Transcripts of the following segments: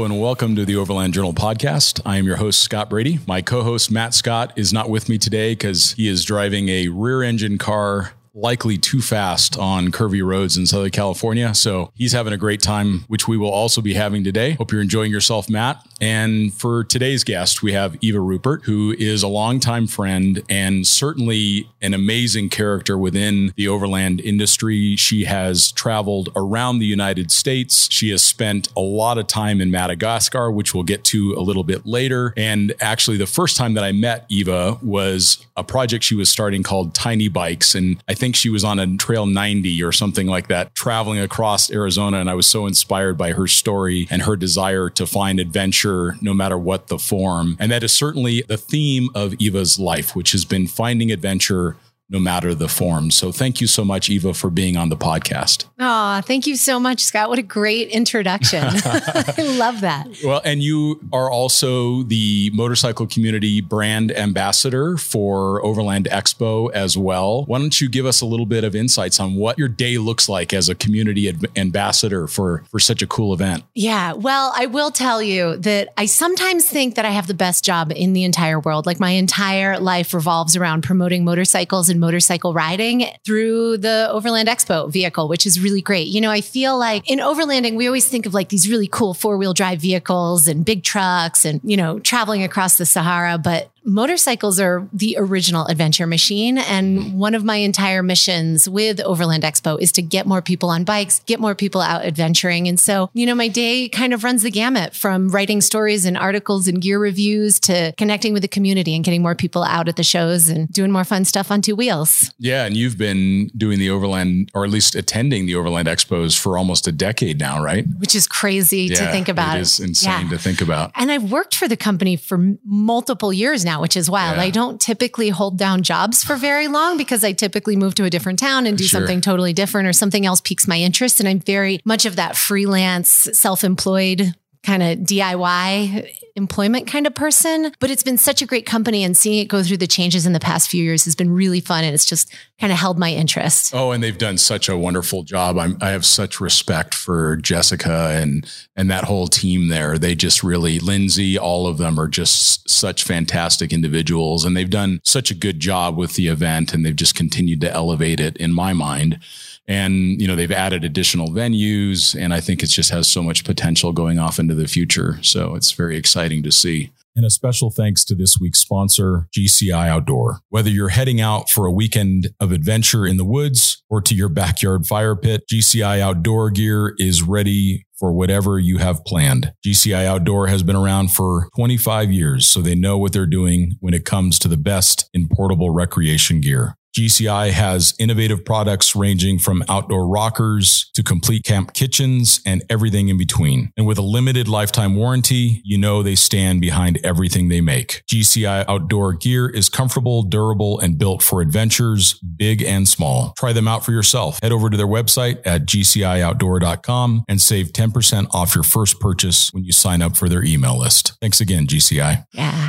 Hello and welcome to the Overland Journal Podcast. I am your host, Scott Brady. My co-host, Matt Scott, is not with me today because he is driving a rear engine car, likely too fast on curvy roads in Southern California. So he's having a great time, which we will also be having today. Hope you're enjoying yourself, Matt. And for today's guest, we have Eva Rupert, who is a longtime friend and certainly an amazing character within the overland industry. She has traveled around the United States. She has spent a lot of time in Madagascar, which we'll get to a little bit later. And actually, the first time that I met Eva was a project she was starting called Tiny Bikes. And I think she was on a Trail 90 or something like that, traveling across Arizona. And I was so inspired by her story and her desire to find adventure, no matter what the form. And that is certainly the theme of Eva's life, which has been finding adventure no matter the form. So thank you so much, Eva, for being on the podcast. Oh, thank you so much, Scott. What a great introduction. I love that. Well, and you are also the motorcycle community brand ambassador for Overland Expo as well. Why don't you give us a little bit of insights on what your day looks like as a community ambassador for such a cool event? Yeah, well, I will tell you that I sometimes think that I have the best job in the entire world. Like my entire life revolves around promoting motorcycles and motorcycle riding through the Overland Expo vehicle, which is really great. You know, I feel like in overlanding, we always think of like these really cool 4-wheel drive vehicles and big trucks and, you know, traveling across the Sahara, but motorcycles are the original adventure machine. And one of my entire missions with Overland Expo is to get more people on bikes, get more people out adventuring. And so, you know, my day kind of runs the gamut from writing stories and articles and gear reviews to connecting with the community and getting more people out at the shows and doing more fun stuff on two wheels. Yeah. And you've been doing the Overland, or at least attending the Overland Expos for almost a decade now, right? Which is crazy to think about. It is insane to think about. And I've worked for the company for multiple years now. Which is wild. Yeah. I don't typically hold down jobs for very long because I typically move to a different town and do something totally different, or something else piques my interest. And I'm very much of that freelance, self-employed kind of DIY employment kind of person, but it's been such a great company, and seeing it go through the changes in the past few years has been really fun. And it's just kind of held my interest. Oh, and they've done such a wonderful job. I have such respect for Jessica and that whole team there. They just really, Lindsay, all of them are just such fantastic individuals, and they've done such a good job with the event, and they've just continued to elevate it in my mind. And, you know, they've added additional venues, and I think it just has so much potential going off into the future. So it's very exciting to see. And a special thanks to this week's sponsor, GCI Outdoor. Whether you're heading out for a weekend of adventure in the woods or to your backyard fire pit, GCI Outdoor gear is ready for whatever you have planned. GCI Outdoor has been around for 25 years, so they know what they're doing when it comes to the best in portable recreation gear. GCI has innovative products ranging from outdoor rockers to complete camp kitchens and everything in between. And with a limited lifetime warranty, you know they stand behind everything they make. GCI Outdoor gear is comfortable, durable, and built for adventures, big and small. Try them out for yourself. Head over to their website at gcioutdoor.com and save 10% off your first purchase when you sign up for their email list. Thanks again, GCI.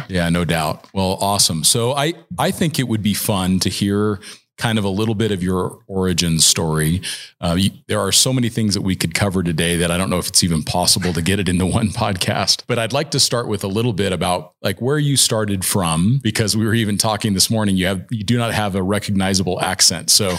Yeah, no doubt. Well, awesome. So I think it would be fun to hear kind of a little bit of your origin story. There are so many things that we could cover today that I don't know if it's even possible to get it into one podcast, but I'd like to start with a little bit about like where you started from, because we were even talking this morning, you do not have a recognizable accent. So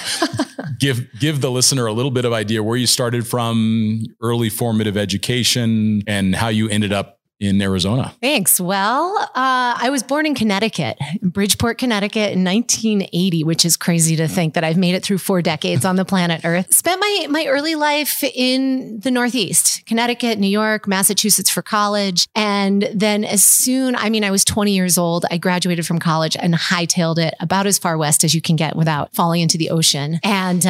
give the listener a little bit of idea where you started from, early formative education, and how you ended up in Arizona. Thanks. Well, I was born in Connecticut, Bridgeport, Connecticut in 1980, which is crazy to think that I've made it through 4 decades on the planet Earth. Spent my early life in the Northeast, Connecticut, New York, Massachusetts for college. And then I was 20 years old. I graduated from college and hightailed it about as far west as you can get without falling into the ocean. And,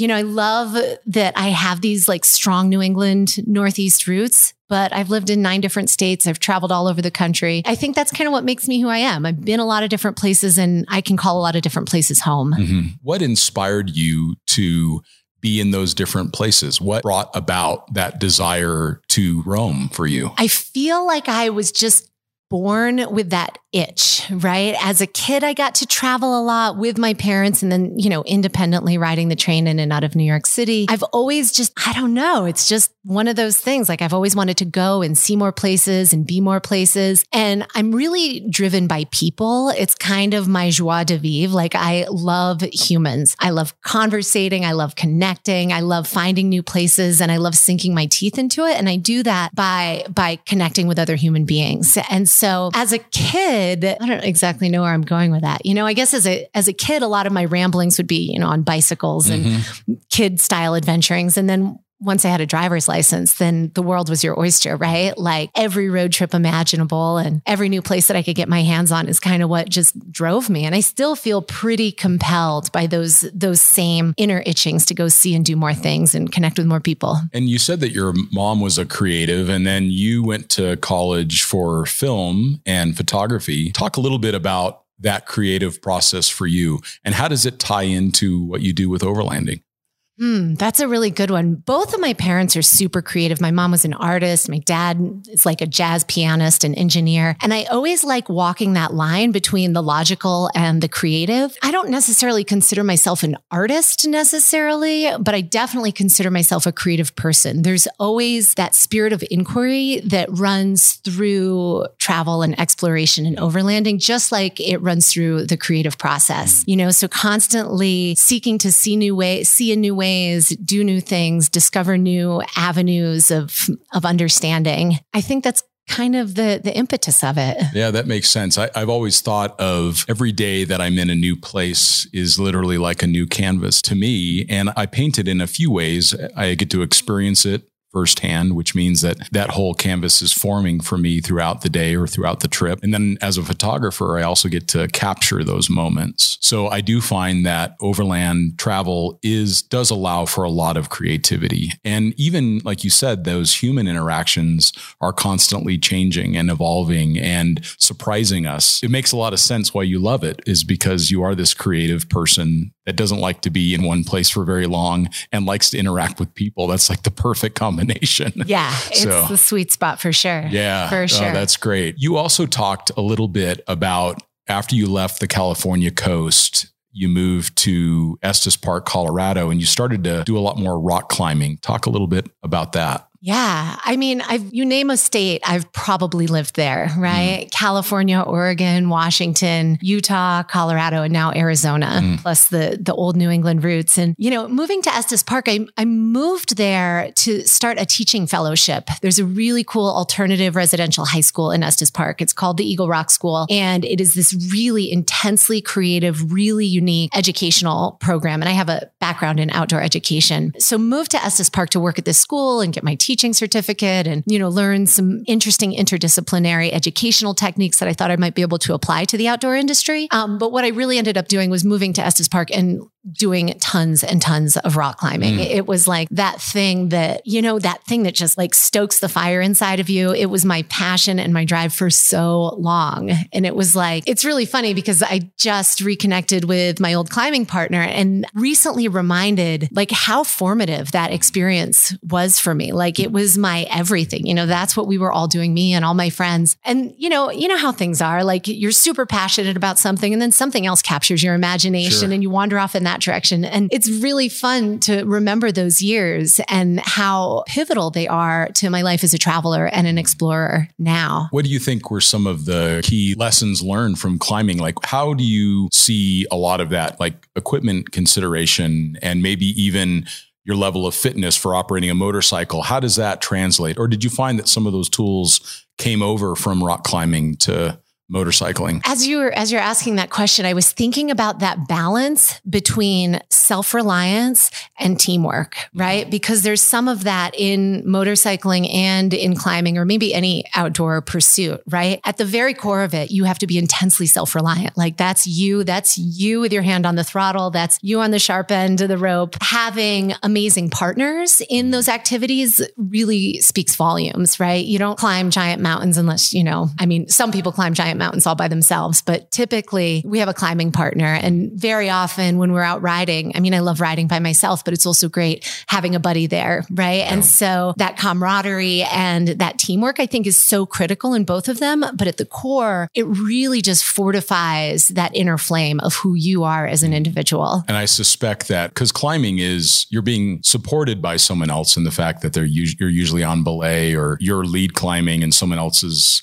you know, I love that I have these like strong New England Northeast roots, but I've lived in 9 different states. I've traveled all over the country. I think that's kind of what makes me who I am. I've been a lot of different places, and I can call a lot of different places home. Mm-hmm. What inspired you to be in those different places? What brought about that desire to roam for you? I feel like I was just born with that itch, right? As a kid, I got to travel a lot with my parents and then, independently riding the train in and out of New York City. I've always just, I don't know, it's just one of those things. Like I've always wanted to go and see more places and be more places. And I'm really driven by people. It's kind of my joie de vivre. Like I love humans. I love conversating. I love connecting. I love finding new places and I love sinking my teeth into it. And I do that by connecting with other human beings. And so as a kid, I don't exactly know where I'm going with that. I guess as a kid, a lot of my ramblings would be, on bicycles and kid style adventurings. And then once I had a driver's license, then the world was your oyster, right? Like every road trip imaginable and every new place that I could get my hands on is kind of what just drove me. And I still feel pretty compelled by those same inner itchings to go see and do more things and connect with more people. And you said that your mom was a creative and then you went to college for film and photography. Talk a little bit about that creative process for you and how does it tie into what you do with overlanding? That's a really good one. Both of my parents are super creative. My mom was an artist. My dad is like a jazz pianist and engineer. And I always like walking that line between the logical and the creative. I don't necessarily consider myself an artist necessarily, but I definitely consider myself a creative person. There's always that spirit of inquiry that runs through travel and exploration and overlanding, just like it runs through the creative process, so constantly seeking to see a new way, do new things, discover new avenues of understanding. I think that's kind of the impetus of it. Yeah, that makes sense. I've always thought of every day that I'm in a new place is literally like a new canvas to me. And I paint it in a few ways. I get to experience it firsthand, which means that whole canvas is forming for me throughout the day or throughout the trip. And then as a photographer, I also get to capture those moments. So I do find that overland travel does allow for a lot of creativity. And even like you said, those human interactions are constantly changing and evolving and surprising us. It makes a lot of sense why you love it is because you are this creative person that doesn't like to be in one place for very long and likes to interact with people. That's like the perfect combination. Yeah. It's the sweet spot for sure. Yeah. For sure. Oh, that's great. You also talked a little bit about after you left the California coast, you moved to Estes Park, Colorado, and you started to do a lot more rock climbing. Talk a little bit about that. Yeah. I mean, you name a state, I've probably lived there, right? California, Oregon, Washington, Utah, Colorado, and now Arizona, plus the old New England roots. And, moving to Estes Park, I moved there to start a teaching fellowship. There's a really cool alternative residential high school in Estes Park. It's called the Eagle Rock School. And it is this really intensely creative, really unique educational program. And I have a background in outdoor education. So moved to Estes Park to work at this school and get my teaching certificate and, learn some interesting interdisciplinary educational techniques that I thought I might be able to apply to the outdoor industry. But what I really ended up doing was moving to Estes Park and doing tons and tons of rock climbing. It was like that thing that just like stokes the fire inside of you. It was my passion and my drive for so long. And it was like, it's really funny because I just reconnected with my old climbing partner and recently reminded like how formative that experience was for me. Like it was my everything, that's what we were all doing, me and all my friends. And you know how things are, like you're super passionate about something and then something else captures your imagination and you wander off in that direction. And it's really fun to remember those years and how pivotal they are to my life as a traveler and an explorer now. What do you think were some of the key lessons learned from climbing? Like, how do you see a lot of that, like equipment consideration and maybe even your level of fitness for operating a motorcycle? How does that translate? Or did you find that some of those tools came over from rock climbing to motorcycling? As you're asking that question, I was thinking about that balance between self-reliance and teamwork, right? Because there's some of that in motorcycling and in climbing, or maybe any outdoor pursuit, right? At the very core of it, you have to be intensely self-reliant. Like that's you with your hand on the throttle. That's you on the sharp end of the rope. Having amazing partners in those activities really speaks volumes, right? You don't climb giant mountains unless, some people climb giant mountains all by themselves, but typically we have a climbing partner. And very often when we're out riding, I mean, I love riding by myself, but it's also great having a buddy there, right? Yeah. And so that camaraderie and that teamwork, I think, is so critical in both of them. But at the core, it really just fortifies that inner flame of who you are as an individual. And I suspect that because climbing is, you're being supported by someone else in the fact that you're usually on belay or you're lead climbing and someone else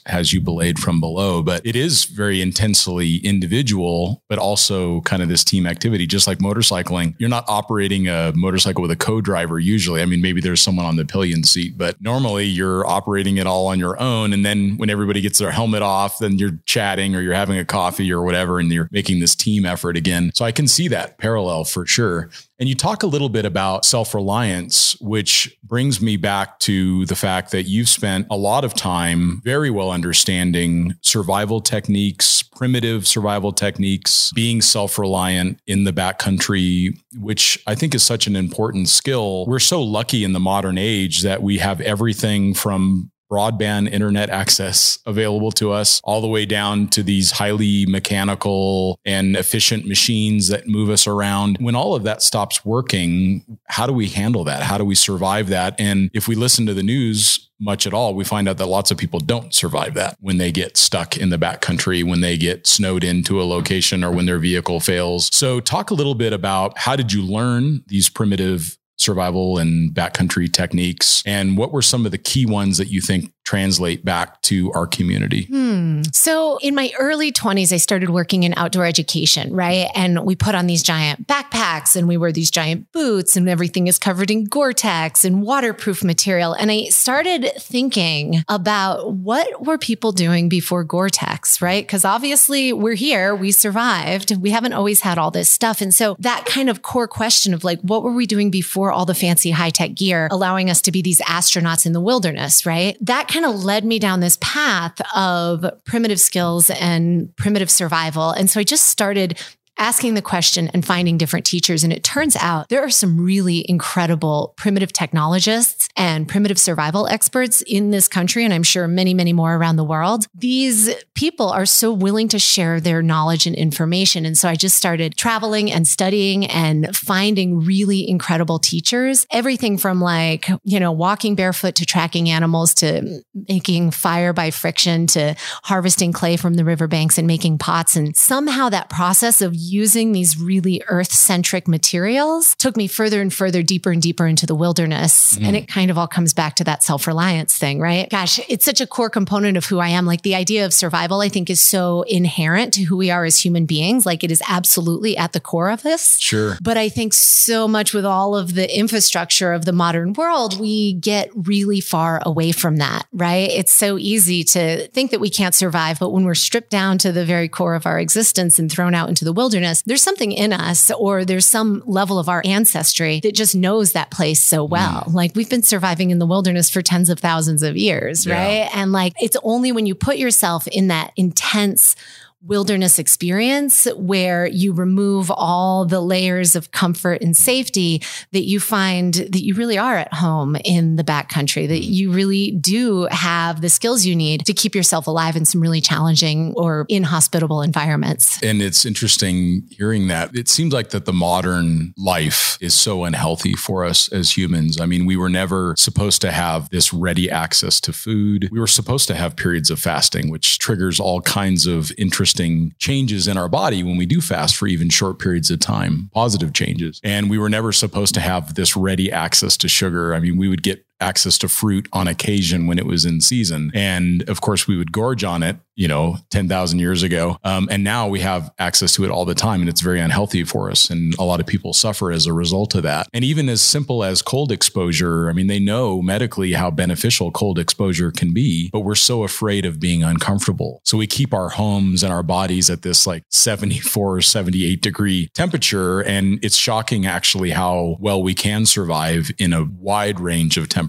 has you belayed from below. But it is very intensely individual, but also kind of this team activity, just like motorcycling. You're not operating a motorcycle with a co-driver usually. I mean, maybe there's someone on the pillion seat, but normally you're operating it all on your own. And then when everybody gets their helmet off, then you're chatting or you're having a coffee or whatever, and you're making this team effort again. So I can see that parallel for sure. And you talk a little bit about self-reliance, which brings me back to the fact that you've spent a lot of time very well understanding survival techniques, primitive survival techniques, being self-reliant in the backcountry, which I think is such an important skill. We're so lucky in the modern age that we have everything from broadband internet access available to us all the way down to these highly mechanical and efficient machines that move us around. When all of that stops working, how do we handle that? How do we survive that? And if we listen to the news much at all, we find out that lots of people don't survive that when they get stuck in the backcountry, when they get snowed into a location, or when their vehicle fails. So talk a little bit about how did you learn these primitive survival and backcountry techniques? And what were some of the key ones that you think translate back to our community? So in my early 20s, I started working in outdoor education, right? And we put on these giant backpacks and we wear these giant boots and everything is covered in Gore-Tex and waterproof material. And I started thinking about what were people doing before Gore-Tex, right? Because obviously we're here, we survived, we haven't always had all this stuff. And so that kind of core question of like, what were we doing before all the fancy high-tech gear, allowing us to be these astronauts in the wilderness, right? That kind of led me down this path of primitive skills and primitive survival. And so I just started asking the question and finding different teachers. And it turns out there are some really incredible primitive technologists and primitive survival experts in this country. And I'm sure many, many more around the world. These people are so willing to share their knowledge and information. And so I just started traveling and studying and finding really incredible teachers, everything from like, you know, walking barefoot to tracking animals, to making fire by friction, to harvesting clay from the riverbanks and making pots. And somehow that process of using these really earth-centric materials took me further and further, deeper and deeper into the wilderness. And it kind of all comes back to that self-reliance thing, right? Gosh, it's such a core component of who I am. Like the idea of survival, I think, is so inherent to who we are as human beings. Like it is absolutely at the core of us. Sure. But I think so much with all of the infrastructure of the modern world, we get really far away from that, right? It's so easy to think that we can't survive, but when we're stripped down to the very core of our existence and thrown out into the wilderness, there's something in us, or there's some level of our ancestry that just knows that place so well. Like we've been surviving in the wilderness for tens of thousands of years, right? And like, it's only when you put yourself in that intense wilderness experience where you remove all the layers of comfort and safety that you find that you really are at home in the backcountry, that you really do have the skills you need to keep yourself alive in some really challenging or inhospitable environments. And it's interesting hearing that. It seems like that the modern life is so unhealthy for us as humans. I mean, we were never supposed to have this ready access to food. We were supposed to have periods of fasting, which triggers all kinds of interesting changes in our body when we do fast for even short periods of time, positive changes. And we were never supposed to have this ready access to sugar. I mean, we would get access to fruit on occasion when it was in season. And of course we would gorge on it, you know, 10,000 years ago. And now we have access to it all the time and it's very unhealthy for us. And a lot of people suffer as a result of that. And even as simple as cold exposure, I mean, they know medically how beneficial cold exposure can be, but we're so afraid of being uncomfortable. So we keep our homes and our bodies at this like 74, 78 degree temperature. And it's shocking actually how well we can survive in a wide range of temperatures,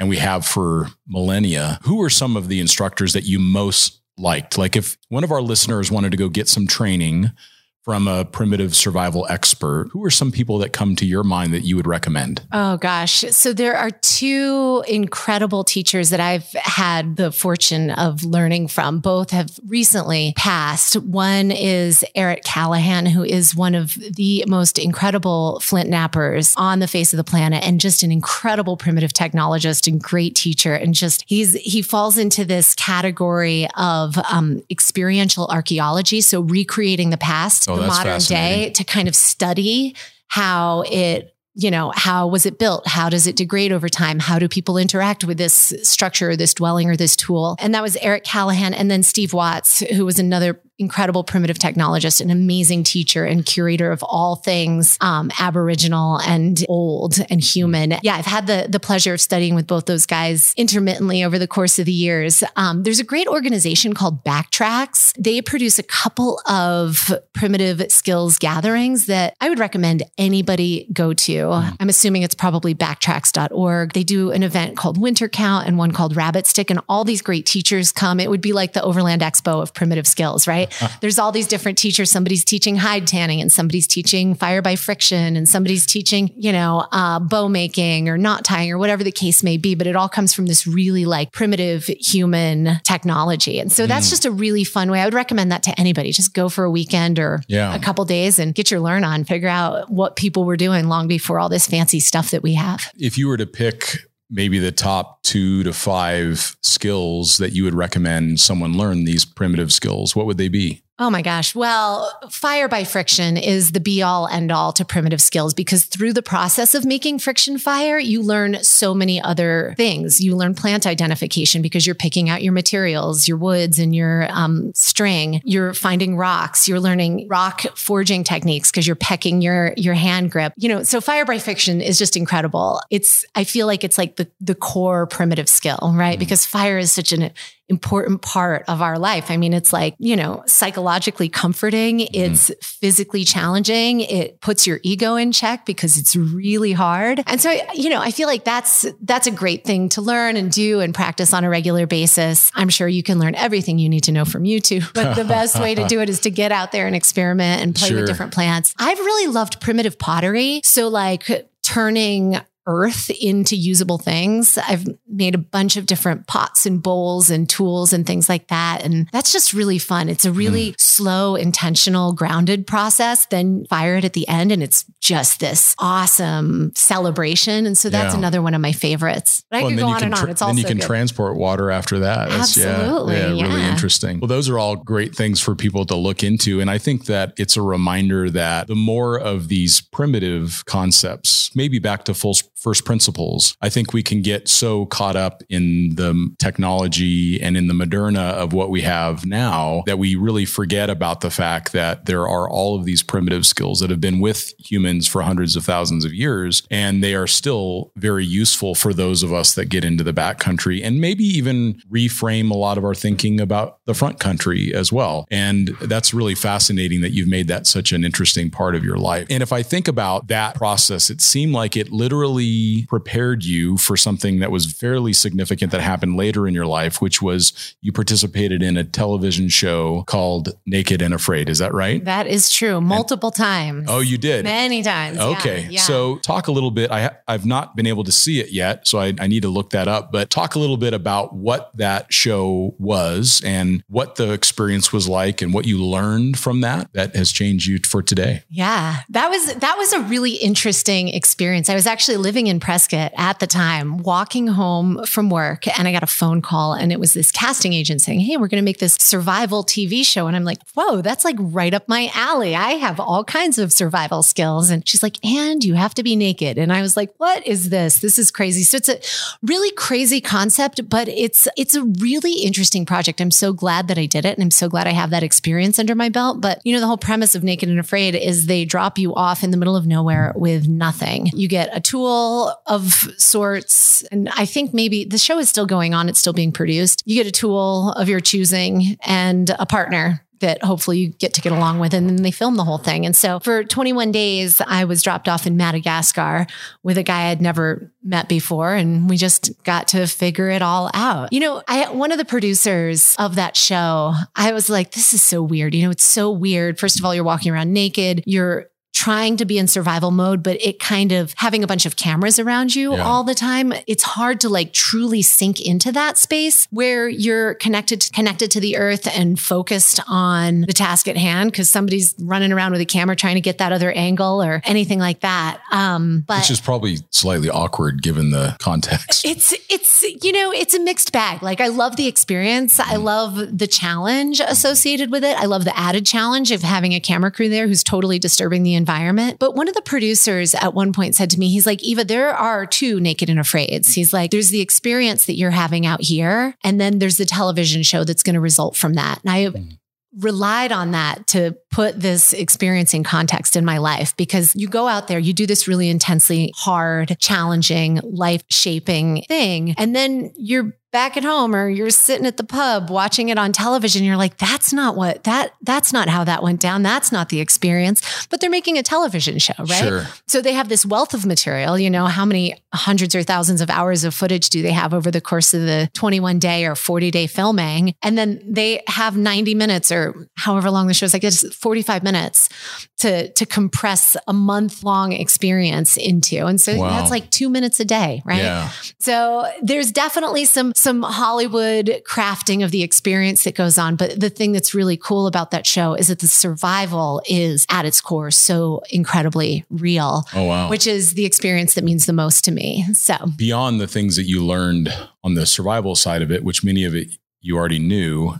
and we have for millennia. Who are some of the instructors that you most liked? Like if one of our listeners wanted to go get some training from a primitive survival expert, who are some people that come to your mind that you would recommend? Oh gosh. So there are two incredible teachers that I've had the fortune of learning from. Both have recently passed. One is Eric Callahan, who is one of the most incredible flint knappers on the face of the planet and just an incredible primitive technologist and great teacher. And just, he falls into this category of experiential archaeology. So recreating the past. The modern day to kind of study how it, you know, how was it built? How does it degrade over time? How do people interact with this structure or this dwelling or this tool? And that was Eric Callahan. And then Steve Watts, who was another incredible primitive technologist, an amazing teacher and curator of all things Aboriginal and old and human. Yeah, I've had the pleasure of studying with both those guys intermittently over the course of the years. There's a great organization called Backtracks. They produce a couple of primitive skills gatherings that I would recommend anybody go to. I'm assuming it's probably backtracks.org. They do an event called Winter Count and one called Rabbit Stick, and all these great teachers come. It would be like the Overland Expo of primitive skills, right? There's all these different teachers. Somebody's teaching hide tanning and somebody's teaching fire by friction and somebody's teaching, you know, bow making or knot tying or whatever the case may be. But it all comes from this really like primitive human technology. And so that's just a really fun way. I would recommend that to anybody. Just go for a weekend or a couple days and get your learn on, figure out what people were doing long before all this fancy stuff that we have. If you were to pick maybe the top 2 to 5 skills that you would recommend someone learn these primitive skills, what would they be? Oh my gosh. Well, fire by friction is the be all end all to primitive skills, because through the process of making friction fire, you learn so many other things. You learn plant identification because you're picking out your materials, your woods and your string. You're finding rocks. You're learning rock forging techniques because you're pecking your hand grip. You know, so fire by friction is just incredible. I feel like it's like the core primitive skill, right? Mm-hmm. Because fire is such an important part of our life. I mean, it's like, you know, psychologically comforting. It's physically challenging. It puts your ego in check because it's really hard. And so, you know, I feel like that's a great thing to learn and do and practice on a regular basis. I'm sure you can learn everything you need to know from YouTube, but the best way to do it is to get out there and experiment and play with different plants. I've really loved primitive pottery. So like turning earth into usable things. I've made a bunch of different pots and bowls and tools and things like that. And that's just really fun. It's a really slow, intentional, grounded process. Then fire it at the end. And it's just this awesome celebration. And so that's another one of my favorites. But I could go on and on. It's also good. Then you can transport water after that. Absolutely. Really interesting. Well, those are all great things for people to look into. And I think that it's a reminder that the more of these primitive concepts, maybe back to full first principles. I think we can get so caught up in the technology and in the Moderna of what we have now that we really forget about the fact that there are all of these primitive skills that have been with humans for hundreds of thousands of years. And they are still very useful for those of us that get into the backcountry and maybe even reframe a lot of our thinking about the front country as well. And that's really fascinating that you've made that such an interesting part of your life. And if I think about that process, it seemed like it literally prepared you for something that was fairly significant that happened later in your life, which was you participated in a television show called Naked and Afraid. Is that right? That is true. Multiple times. Oh, you did? Many times. Okay. Yeah. So talk a little bit. I've not been able to see it yet, so I need to look that up, but talk a little bit about what that show was and what the experience was like and what you learned from that has changed you for today. Yeah, that was a really interesting experience. I was actually living in Prescott at the time, walking home from work, and I got a phone call, and it was this casting agent saying, "Hey, we're going to make this survival TV show." And I'm like, whoa, that's like right up my alley. I have all kinds of survival skills. And she's like, "And you have to be naked." And I was like, what is this? This is crazy. So it's a really crazy concept, but it's a really interesting project. I'm so glad that I did it. And I'm so glad I have that experience under my belt. But you know, the whole premise of Naked and Afraid is they drop you off in the middle of nowhere with nothing. You get a tool of sorts. And I think maybe the show is still going on. It's still being produced. You get a tool of your choosing and a partner that hopefully you get to get along with. And then they filmed the whole thing. And so for 21 days, I was dropped off in Madagascar with a guy I'd never met before. And we just got to figure it all out. You know, one of the producers of that show, I was like, this is so weird. You know, it's so weird. First of all, you're walking around naked. You're trying to be in survival mode, but it kind of having a bunch of cameras around you all the time. It's hard to like truly sink into that space where you're connected to the earth and focused on the task at hand. Cause somebody's running around with a camera trying to get that other angle or anything like that. But which is probably slightly awkward given the context. It's, you know, it's a mixed bag. Like I love the experience. I love the challenge associated with it. I love the added challenge of having a camera crew there who's totally disturbing the environment. But one of the producers at one point said to me, he's like, Eva, there are two Naked and Afraids. He's like, there's the experience that you're having out here. And then there's the television show that's going to result from that. And I relied on that to put this experience in context in my life, because you go out there, you do this really intensely hard, challenging, life-shaping thing. And then you're back at home or you're sitting at the pub watching it on television. You're like, that's not how that went down. That's not the experience, but they're making a television show, right? Sure. So they have this wealth of material, you know, how many hundreds or thousands of hours of footage do they have over the course of the 21 day or 40 day filming? And then they have 90 minutes or however long the show is, like it's 45 minutes to compress a month long experience into. And so that's like 2 minutes a day, right? Yeah. So there's definitely some Hollywood crafting of the experience that goes on. But the thing that's really cool about that show is that the survival is at its core so incredibly real, which is the experience that means the most to me. So beyond the things that you learned on the survival side of it, which many of it you already knew,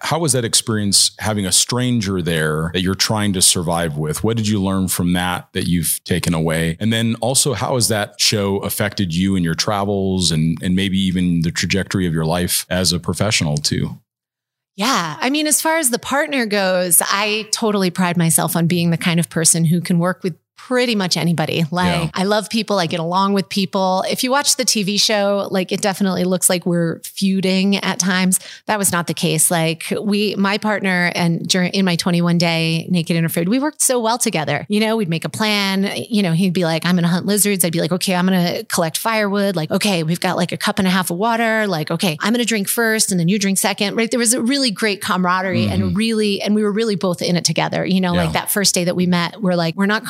how was that experience having a stranger there that you're trying to survive with? What did you learn from that you've taken away? And then also, how has that show affected you in your travels and maybe even the trajectory of your life as a professional too? Yeah. I mean, as far as the partner goes, I totally pride myself on being the kind of person who can work with pretty much anybody. I love people. I get along with people. If you watch the TV show, like it definitely looks like we're feuding at times. That was not the case. Like my partner and in my 21 day Naked and Afraid, we worked so well together. You know, we'd make a plan, you know, he'd be like, I'm going to hunt lizards. I'd be like, okay, I'm going to collect firewood. Like, okay, we've got like a cup and a half of water. Like, okay, I'm going to drink first and then you drink second, right? There was a really great camaraderie and we were really both in it together. You know, like that first day that we met, we're like, we're not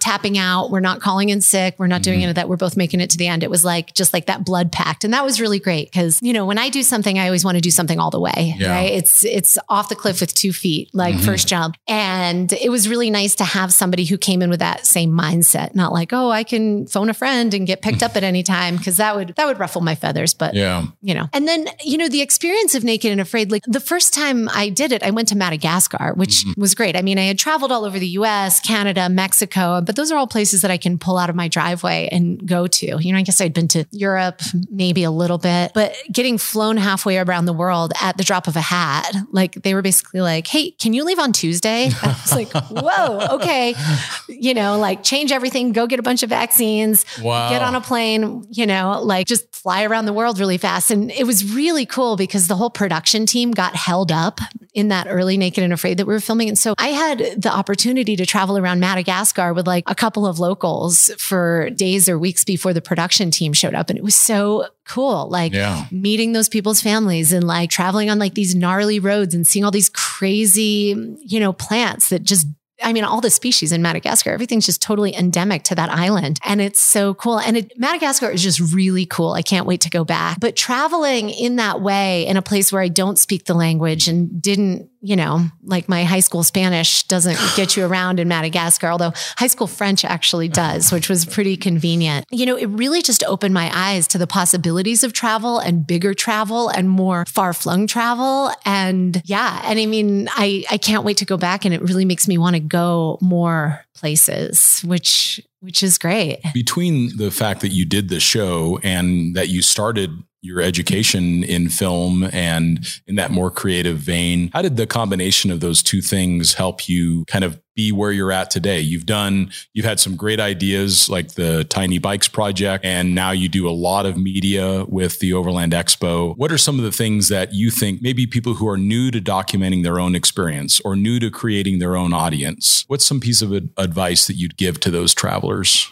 tapping out. We're not calling in sick. We're not doing any of that. We're both making it to the end. It was like, just like that blood pact. And that was really great. Cause you know, when I do something, I always want to do something all the way, right? It's off the cliff with 2 feet, like first jump. And it was really nice to have somebody who came in with that same mindset, not like, oh, I can phone a friend and get picked up at any time. Cause that would ruffle my feathers, but you know, and then, you know, the experience of Naked and Afraid, like the first time I did it, I went to Madagascar, which was great. I mean, I had traveled all over the US, Canada, Mexico, but those are all places that I can pull out of my driveway and go to. You know, I guess I'd been to Europe, maybe a little bit, but getting flown halfway around the world at the drop of a hat, like they were basically like, hey, can you leave on Tuesday? I was like, whoa, okay. You know, like change everything, go get a bunch of vaccines, get on a plane, you know, like just fly around the world really fast. And it was really cool because the whole production team got held up in that early Naked and Afraid that we were filming. And so I had the opportunity to travel around Madagascar with like a couple of locals for days or weeks before the production team showed up. And it was so cool. Like meeting those people's families and like traveling on like these gnarly roads and seeing all these crazy, you know, plants that just, I mean, all the species in Madagascar, everything's just totally endemic to that island. And it's so cool. And Madagascar is just really cool. I can't wait to go back. But traveling in that way in a place where I don't speak the language and didn't, you know, like my high school Spanish doesn't get you around in Madagascar, although high school French actually does, which was pretty convenient. You know, it really just opened my eyes to the possibilities of travel and bigger travel and more far-flung travel. And and I mean, I can't wait to go back, and it really makes me want to go more places, which is great. Between the fact that you did the show and that you started your education in film and in that more creative vein, how did the combination of those two things help you kind of be where you're at today. You've had some great ideas like the Tiny Bikes project, and now you do a lot of media with the Overland Expo. What are some of the things that you think maybe people who are new to documenting their own experience or new to creating their own audience, what's some piece of advice that you'd give to those travelers?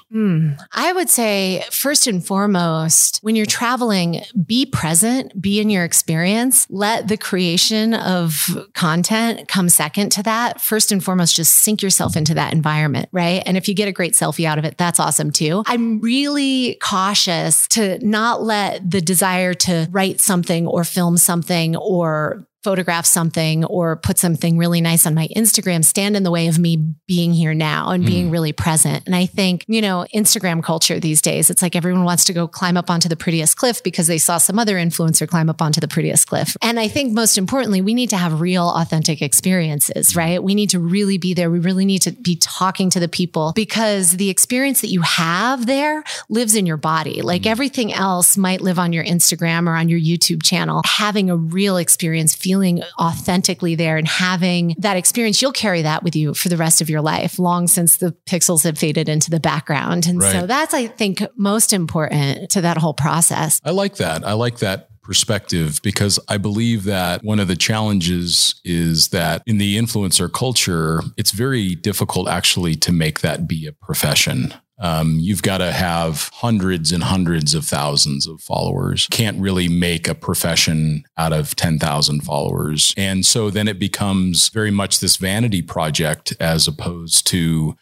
I would say first and foremost, when you're traveling, be present, be in your experience, let the creation of content come second to that. First and foremost, just sink yourself into that environment, right? And if you get a great selfie out of it, that's awesome too. I'm really cautious to not let the desire to write something or film something or photograph something or put something really nice on my Instagram stand in the way of me being here now and being really present. And I think, Instagram culture these days, it's like everyone wants to go climb up onto the prettiest cliff because they saw some other influencer climb up onto the prettiest cliff. And I think most importantly, we need to have real authentic experiences, right? We need to really be there. We really need to be talking to the people because the experience that you have there lives in your body. Like everything else might live on your Instagram or on your YouTube channel. Having a real experience, feeling authentically there and having that experience, you'll carry that with you for the rest of your life, long since the pixels have faded into the background. And so that's, I think, most important to that whole process. I like that perspective, because I believe that one of the challenges is that in the influencer culture, it's very difficult actually to make that be a profession. You've got to have hundreds and hundreds of thousands of followers. Can't really make a profession out of 10,000 followers. And so then it becomes very much this vanity project as opposed to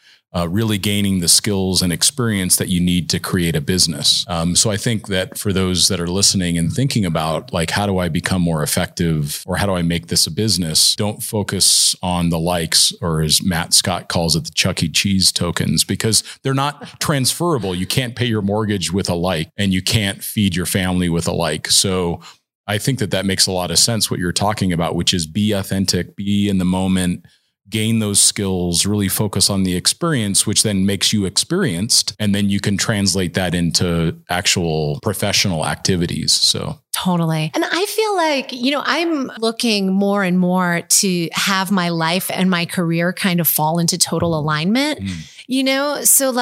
really gaining the skills and experience that you need to create a business. So I think that for those that are listening and thinking about like, how do I become more effective or how do I make this a business? Don't focus on the likes, or as Matt Scott calls it, the Chuck E. Cheese tokens, because they're not transferable. You can't pay your mortgage with a like, and you can't feed your family with a like. So I think that makes a lot of sense what you're talking about, which is be authentic, be in the moment, gain those skills, really focus on the experience, which then makes you experienced. And then you can translate that into actual professional activities. So totally. And I feel like, I'm looking more and more to have my life and my career kind of fall into total alignment, So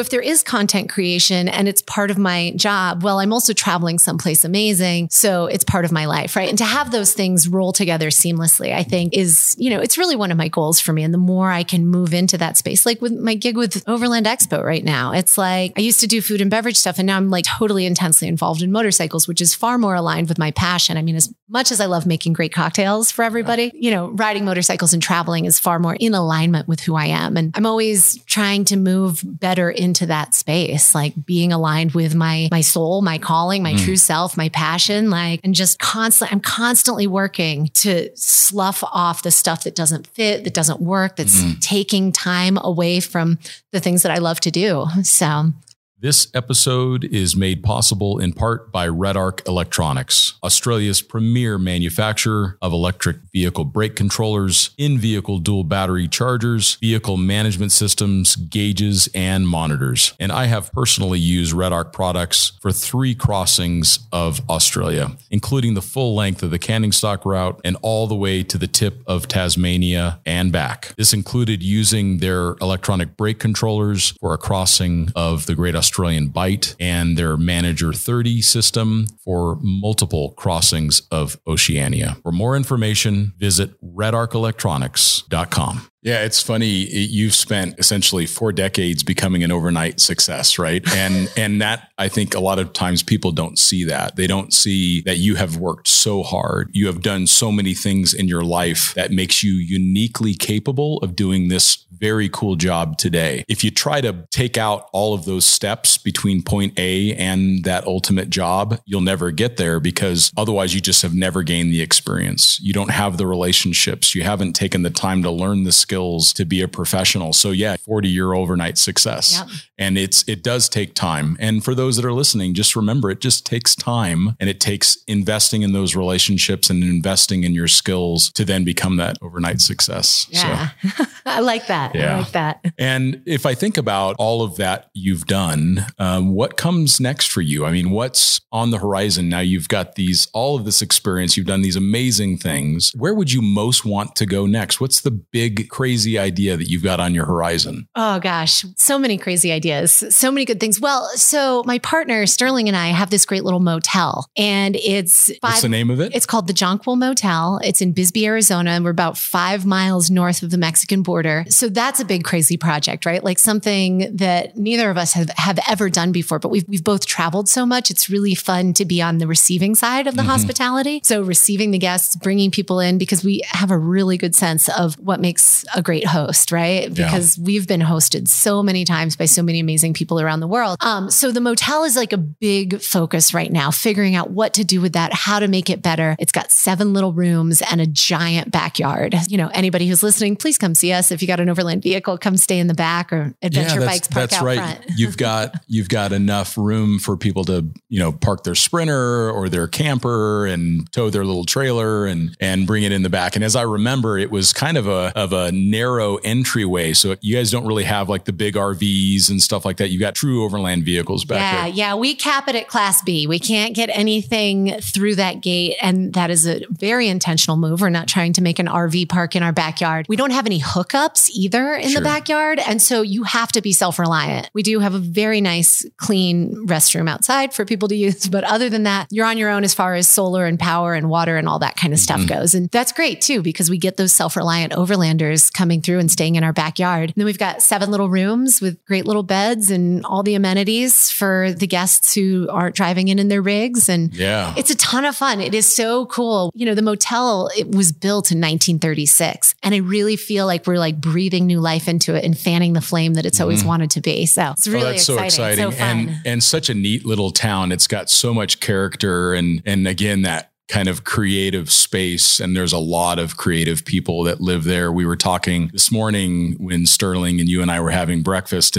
if there is content creation and it's part of my job, well, I'm also traveling someplace amazing. So it's part of my life, right? And to have those things roll together seamlessly, I think is, it's really one of my goals for me. And the more I can move into that space, like with my gig with Overland Expo right now, it's like I used to do food and beverage stuff. And now I'm like totally intensely involved in motorcycles, which is far more aligned with my passion. I mean, as much as I love making great cocktails for everybody, riding motorcycles and traveling is far more in alignment with who I am. And I'm always trying to move better into that space, like being aligned with my soul, my calling, my true self, my passion, and just I'm constantly working to slough off the stuff that doesn't fit, that doesn't work, that's taking time away from the things that I love to do. So this episode is made possible in part by RedArc Electronics, Australia's premier manufacturer of electric vehicle brake controllers, in-vehicle dual battery chargers, vehicle management systems, gauges, and monitors. And I have personally used RedArc products for 3 crossings of Australia, including the full length of the Canning Stock Route and all the way to the tip of Tasmania and back. This included using their electronic brake controllers for a crossing of the Great Australian Bight and their Manager 30 system for multiple crossings of Oceania. For more information, visit RedArcElectronics.com. Yeah, it's funny. You've spent essentially 4 decades becoming an overnight success, right? And that, I think a lot of times people don't see that. They don't see that you have worked so hard. You have done so many things in your life that makes you uniquely capable of doing this very cool job today. If you try to take out all of those steps between point A and that ultimate job, you'll never get there, because otherwise you just have never gained the experience. You don't have the relationships. You haven't taken the time to learn the skills to be a professional. So yeah, 40-year overnight success. Yep. And it does take time. And for those that are listening, just remember, it just takes time, and it takes investing in those relationships and investing in your skills to then become that overnight success. Yeah. So I like that. Yeah. I like that. And if I think about all of that you've done, what comes next for you? I mean, what's on the horizon now? You've got these, all of this experience. You've done these amazing things. Where would you most want to go next? What's the big crazy idea that you've got on your horizon? Oh gosh, so many crazy ideas, so many good things. Well, so my partner Sterling and I have this great little motel, and what's the name of it? It's called the Jonquil Motel. It's in Bisbee, Arizona, and we're about 5 miles north of the Mexican border. So that's a big crazy project, right? Like something that neither of us have ever done before, but we've both traveled so much. It's really fun to be on the receiving side of the hospitality. So receiving the guests, bringing people in, because we have a really good sense of what makes a great host, right? Because we've been hosted so many times by so many amazing people around the world. So the motel is like a big focus right now, figuring out what to do with that, how to make it better. It's got 7 little rooms and a giant backyard. You know, anybody who's listening, please come see us. If you got an Overland vehicle, come stay in the back, or adventure bikes park out front. You've got enough room for people to, you know, park their Sprinter or their camper and tow their little trailer and bring it in the back. And as I remember, it was kind of a narrow entryway. So you guys don't really have like the big RVs and stuff like that. You've got true Overland vehicles back there. Yeah. We cap it at Class B. We can't get anything through that gate. And that is a very intentional move. We're not trying to make an RV park in our backyard. We don't have any hookups either in the backyard. And so you have to be self-reliant. We do have a very nice, clean restroom outside for people to use. But other than that, you're on your own as far as solar and power and water and all that kind of stuff goes. And that's great too, because we get those self-reliant Overlanders coming through and staying in our backyard. And then we've got 7 little rooms with great little beds and all the amenities for the guests who aren't driving in their rigs. And it's a ton of fun. It is so cool. You know, the motel, it was built in 1936, and I really feel like we're like breathing new life into it and fanning the flame that it's always wanted to be. So it's really exciting. So fun. And such a neat little town. It's got so much character. And again, that kind of creative space. And there's a lot of creative people that live there. We were talking this morning when Sterling and you and I were having breakfast,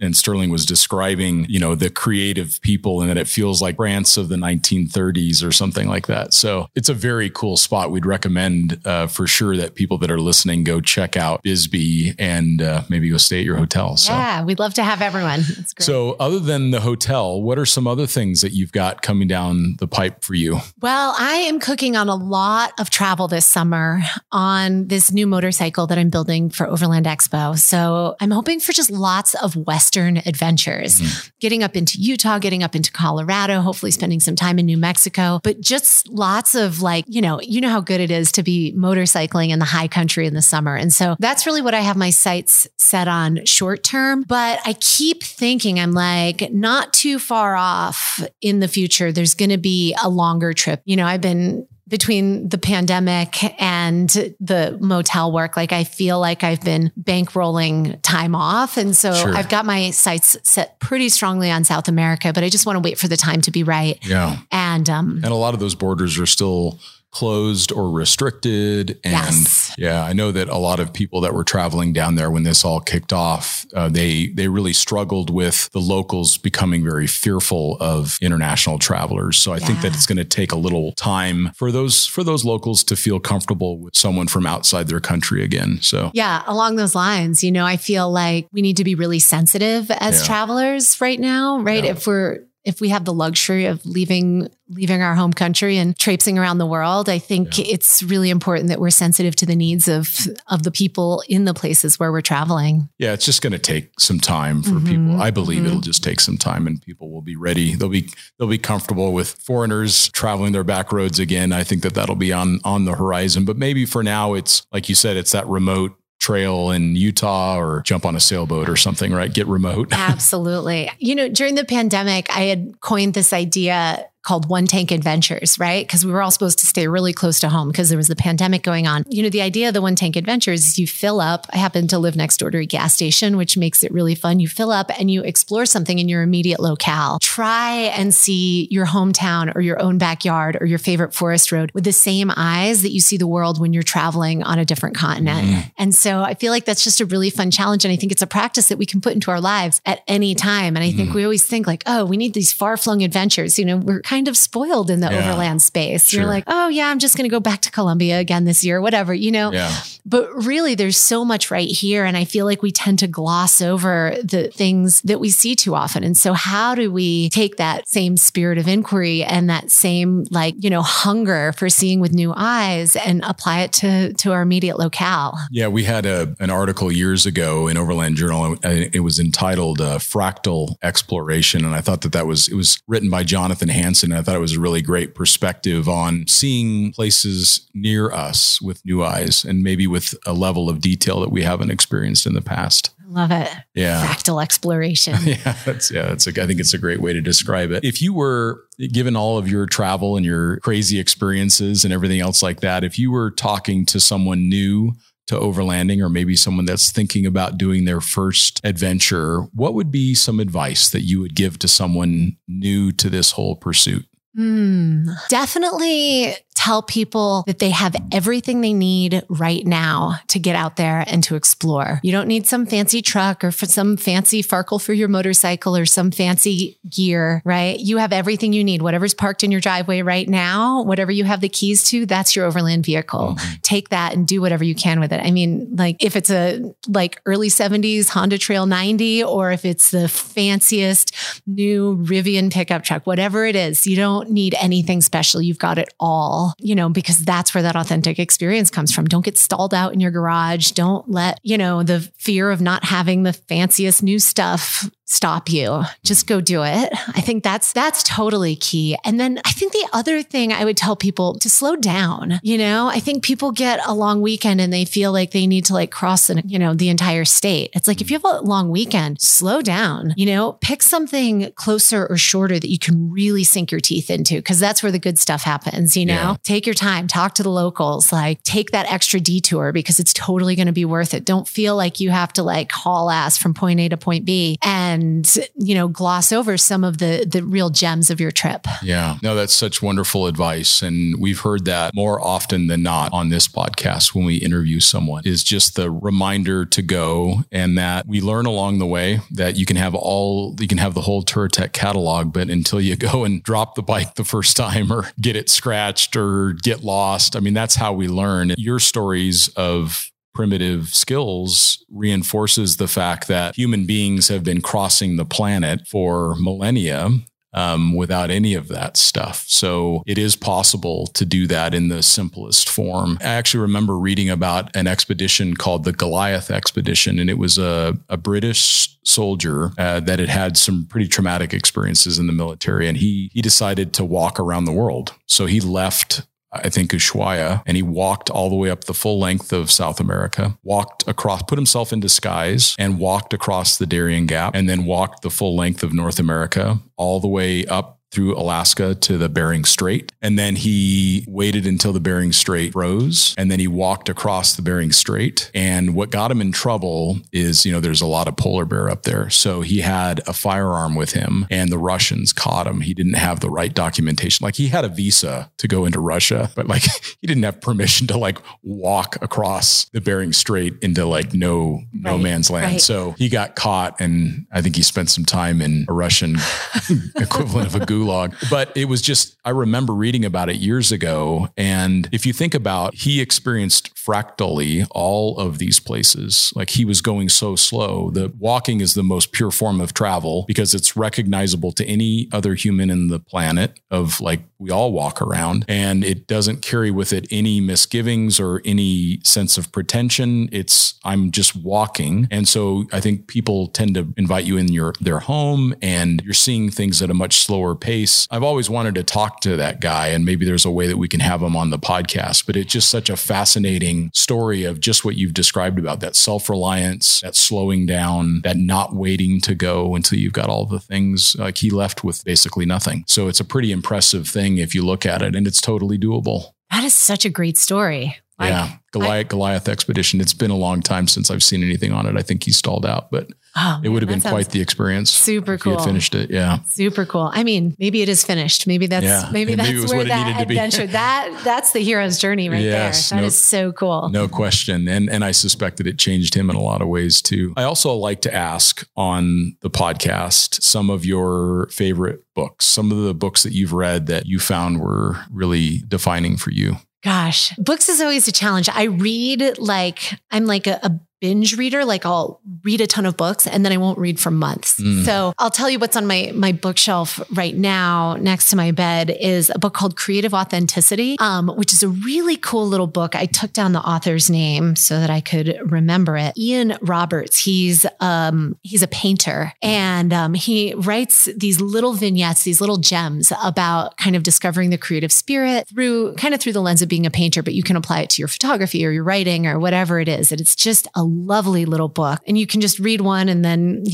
and Sterling was describing, you know, the creative people, and that it feels like France of the 1930s or something like that. So it's a very cool spot. We'd recommend for sure that people that are listening go check out Bisbee and maybe go stay at your hotel. So. Yeah, we'd love to have everyone. That's great. So other than the hotel, what are some other things that you've got coming down the pipe for you? Well, I am cooking on a lot of travel this summer on this new motorcycle that I'm building for Overland Expo. So I'm hoping for just lots of Western adventures, getting up into Utah, getting up into Colorado, hopefully spending some time in New Mexico, but just lots of like, you know how good it is to be motorcycling in the high country in the summer. And so that's really what I have my sights set on short term, but I keep thinking I'm like not too far off in the future. There's going to be a longer trip. You know, I've been between the pandemic and the motel work, like I feel like I've been bankrolling time off. And so I've got my sights set pretty strongly on South America, but I just want to wait for the time to be right. Yeah. And a lot of those borders are still closed or restricted. And I know that a lot of people that were traveling down there when this all kicked off, they really struggled with the locals becoming very fearful of international travelers. So I think that it's going to take a little time for those locals to feel comfortable with someone from outside their country again. So along those lines, you know, I feel like we need to be really sensitive as travelers right now, right? Yeah. If we have the luxury of leaving our home country and traipsing around the world, I think it's really important that we're sensitive to the needs of the people in the places where we're traveling. Yeah, it's just going to take some time for people. I believe it'll just take some time, and people will be ready. They'll be comfortable with foreigners traveling their back roads again. I think that'll be on the horizon. But maybe for now, it's like you said, it's that remote trail in Utah or jump on a sailboat or something, right? Get remote. Absolutely. You know, during the pandemic, I had coined this idea called One Tank Adventures, right? Because we were all supposed to stay really close to home because there was the pandemic going on. You know, the idea of the One Tank Adventures is you fill up. I happen to live next door to a gas station, which makes it really fun. You fill up and you explore something in your immediate locale. Try and see your hometown or your own backyard or your favorite forest road with the same eyes that you see the world when you're traveling on a different continent. And so I feel like that's just a really fun challenge. And I think it's a practice that we can put into our lives at any time. And I think we always think like, oh, we need these far-flung adventures. You know, we're kind kind of spoiled in the overland space. Sure. You're like, oh yeah, I'm just going to go back to Columbia again this year, whatever, you know, but really there's so much right here. And I feel like we tend to gloss over the things that we see too often. And so how do we take that same spirit of inquiry and that same, like, you know, hunger for seeing with new eyes and apply it to our immediate locale? Yeah. We had an article years ago in Overland Journal, and it was entitled Fractal Exploration. And I thought that it was written by Jonathan Hansen. And I thought it was a really great perspective on seeing places near us with new eyes and maybe with a level of detail that we haven't experienced in the past. Love it. Yeah. Fractal exploration. I think it's a great way to describe it. If you were, given all of your travel and your crazy experiences and everything else like that, if you were talking to someone new to overlanding, or maybe someone that's thinking about doing their first adventure, what would be some advice that you would give to someone new to this whole pursuit? Definitely tell people that they have everything they need right now to get out there and to explore. You don't need some fancy truck or for some fancy farkle for your motorcycle or some fancy gear, right? You have everything you need. Whatever's parked in your driveway right now, whatever you have the keys to, that's your overland vehicle. Mm-hmm. Take that and do whatever you can with it. I mean, like if it's a early 70s Honda Trail 90, or if it's the fanciest new Rivian pickup truck, whatever it is, you don't need anything special. You've got it all, you know, because that's where that authentic experience comes from. Don't get stalled out in your garage. Don't let, you know, the fear of not having the fanciest new stuff stop you. Just go do it. I think that's totally key. And then I think the other thing I would tell people to slow down. You know, I think people get a long weekend and they feel like they need to cross, the entire state. It's like, if you have a long weekend, slow down, pick something closer or shorter that you can really sink your teeth into. Cause that's where the good stuff happens. Take your time, talk to the locals, take that extra detour because it's totally going to be worth it. Don't feel like you have to haul ass from point A to point B and gloss over some of the real gems of your trip. Yeah. No, that's such wonderful advice. And we've heard that more often than not on this podcast when we interview someone, is just the reminder to go, and that we learn along the way that you can have the whole Touratech catalog, but until you go and drop the bike the first time or get it scratched or get lost, I mean, that's how we learn. Your stories of primitive skills reinforces the fact that human beings have been crossing the planet for millennia without any of that stuff. So it is possible to do that in the simplest form. I actually remember reading about an expedition called the Goliath Expedition, and it was a British soldier that had had some pretty traumatic experiences in the military, and he decided to walk around the world. So he left, I think, Ushuaia, and he walked all the way up the full length of South America, walked across, put himself in disguise and walked across the Darien Gap, and then walked the full length of North America all the way up through Alaska to the Bering Strait. And then he waited until the Bering Strait froze, and then he walked across the Bering Strait. And what got him in trouble is, there's a lot of polar bear up there. So he had a firearm with him, and the Russians caught him. He didn't have the right documentation. He had a visa to go into Russia, but he didn't have permission to walk across the Bering Strait into no man's land. Right. So he got caught, and I think he spent some time in a Russian equivalent of a gulag. But it was just, I remember reading about it years ago. And if you think about, he experienced fractally all of these places. He was going so slow. The walking is the most pure form of travel because it's recognizable to any other human in the planet of we all walk around, and it doesn't carry with it any misgivings or any sense of pretension. It's, I'm just walking. And so I think people tend to invite you in their home, and you're seeing things at a much slower pace. I've always wanted to talk to that guy, and maybe there's a way that we can have him on the podcast, but it's just such a fascinating story of just what you've described about that self-reliance, that slowing down, that not waiting to go until you've got all the things. He left with basically nothing. So it's a pretty impressive thing if you look at it, and it's totally doable. That is such a great story. Goliath Expedition. It's been a long time since I've seen anything on it. I think he stalled out, but Oh, it would have been quite the experience. Super cool. If you had finished it. Yeah. Super cool. I mean, maybe it is finished. Maybe that's where that adventure that's the hero's journey right there. That is so cool. No question. And I suspect that it changed him in a lot of ways too. I also like to ask on the podcast some of your favorite books, some of the books that you've read that you found were really defining for you. Gosh, books is always a challenge. I read I'm like a binge reader. Like I'll read a ton of books and then I won't read for months. Mm. So I'll tell you what's on my bookshelf right now next to my bed is a book called Creative Authenticity, which is a really cool little book. I took down the author's name so that I could remember it. Ian Roberts. He's a painter and he writes these little vignettes, these little gems about kind of discovering the creative spirit through the lens of being a painter, but you can apply it to your photography or your writing or whatever it is. And it's just a lovely little book. And you can just read one and then,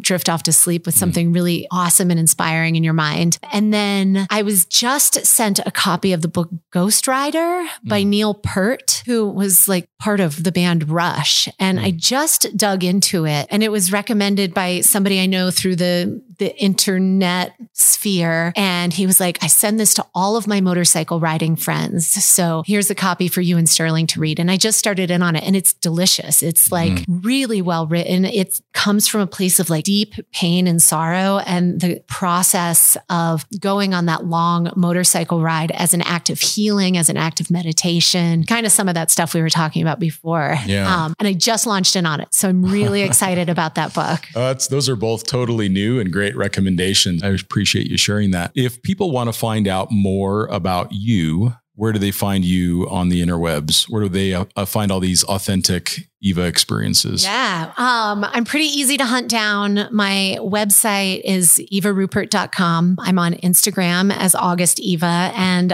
drift off to sleep with something really awesome and inspiring in your mind. And then I was just sent a copy of the book Ghost Rider by Neil Peart, who was like part of the band Rush. And I just dug into it. And it was recommended by somebody I know through the internet sphere. And he was like, I send this to all of my motorcycle riding friends. So here's a copy for you and Sterling to read. And I just started in on it and it's delicious. It's like really well written. It comes from a place of like deep pain and sorrow and the process of going on that long motorcycle ride as an act of healing, as an act of meditation, kind of some of that stuff we were talking about before. Yeah. And I just launched in on it. So I'm really excited about that book. Those are both totally new and great recommendations. I appreciate you sharing that. If people want to find out more about you, where do they find you on the interwebs? Where do they find all these authentic Eva experiences? Yeah. I'm pretty easy to hunt down. My website is evarupert.com. I'm on Instagram as August Eva. And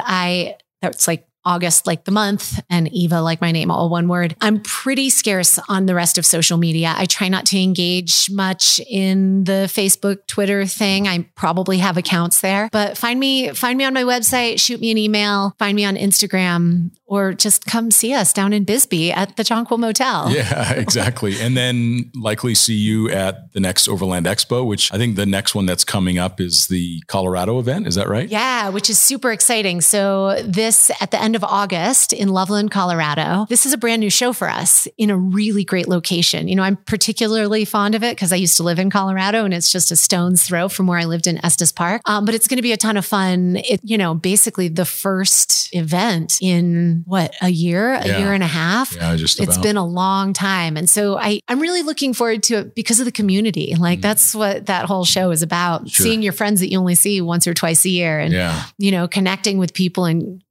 that's like August, like the month, and Eva, like my name, all one word. I'm pretty scarce on the rest of social media. I try not to engage much in the Facebook, Twitter thing. I probably have accounts there, but find me on my website, shoot me an email, find me on Instagram, or just come see us down in Bisbee at the Jonquil Motel. Yeah, exactly. And then likely see you at the next Overland Expo, which I think the next one that's coming up is the Colorado event. Is that right? Yeah, which is super exciting. So at the end of August in Loveland, Colorado. This is a brand new show for us in a really great location. I'm particularly fond of it because I used to live in Colorado and it's just a stone's throw from where I lived in Estes Park. But it's going to be a ton of fun. It, basically the first event in year and a half. Yeah, just about. It's been a long time. And so I'm really looking forward to it because of the community. Like that's what that whole show is about. Sure. Seeing your friends that you only see once or twice a year and, connecting with people and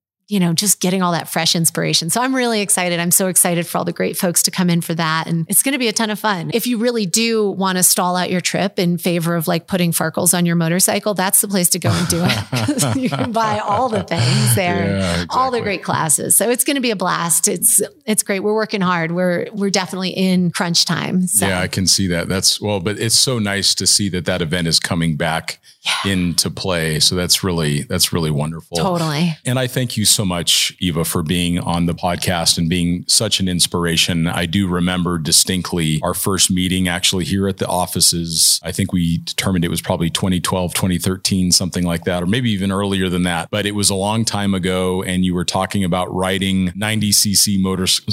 just getting all that fresh inspiration. So I'm really excited. I'm so excited for all the great folks to come in for that. And it's going to be a ton of fun. If you really do want to stall out your trip in favor of like putting farkles on your motorcycle, that's the place to go and do it. You can buy all the things there, all the great classes. So it's going to be a blast. It's great. We're working hard. We're definitely in crunch time. So. Yeah, I can see that. But it's so nice to see that event is coming back into play. So that's really wonderful. Totally. And I thank you so much, Eva, for being on the podcast and being such an inspiration. I do remember distinctly our first meeting actually here at the offices. I think we determined it was probably 2012, 2013, something like that, or maybe even earlier than that. But it was a long time ago. And you were talking about riding 90cc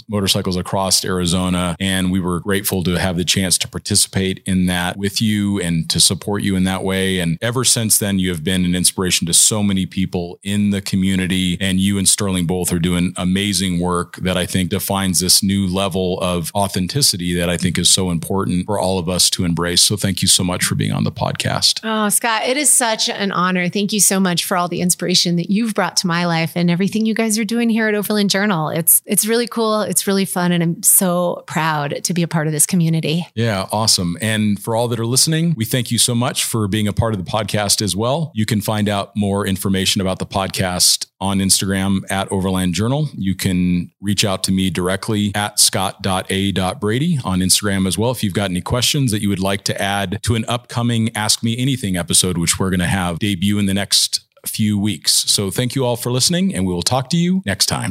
motorcycles across Arizona. And we were grateful to have the chance to participate in that with you and to support you in that way. And ever since then, you have been an inspiration to so many people in the community. And you and Sterling both are doing amazing work that I think defines this new level of authenticity that I think is so important for all of us to embrace. So thank you so much for being on the podcast. Oh, Scott, it is such an honor. Thank you so much for all the inspiration that you've brought to my life and everything you guys are doing here at Overland Journal. It's really cool. It's really fun. And I'm so proud to be a part of this community. Yeah, awesome. And for all that are listening, we thank you so much for being a part of the podcast as well. You can find out more information about the podcast on Instagram at Overland Journal. You can reach out to me directly at scott.a.brady on Instagram as well. If you've got any questions that you would like to add to an upcoming Ask Me Anything episode, which we're going to have debut in the next few weeks. So thank you all for listening and we will talk to you next time.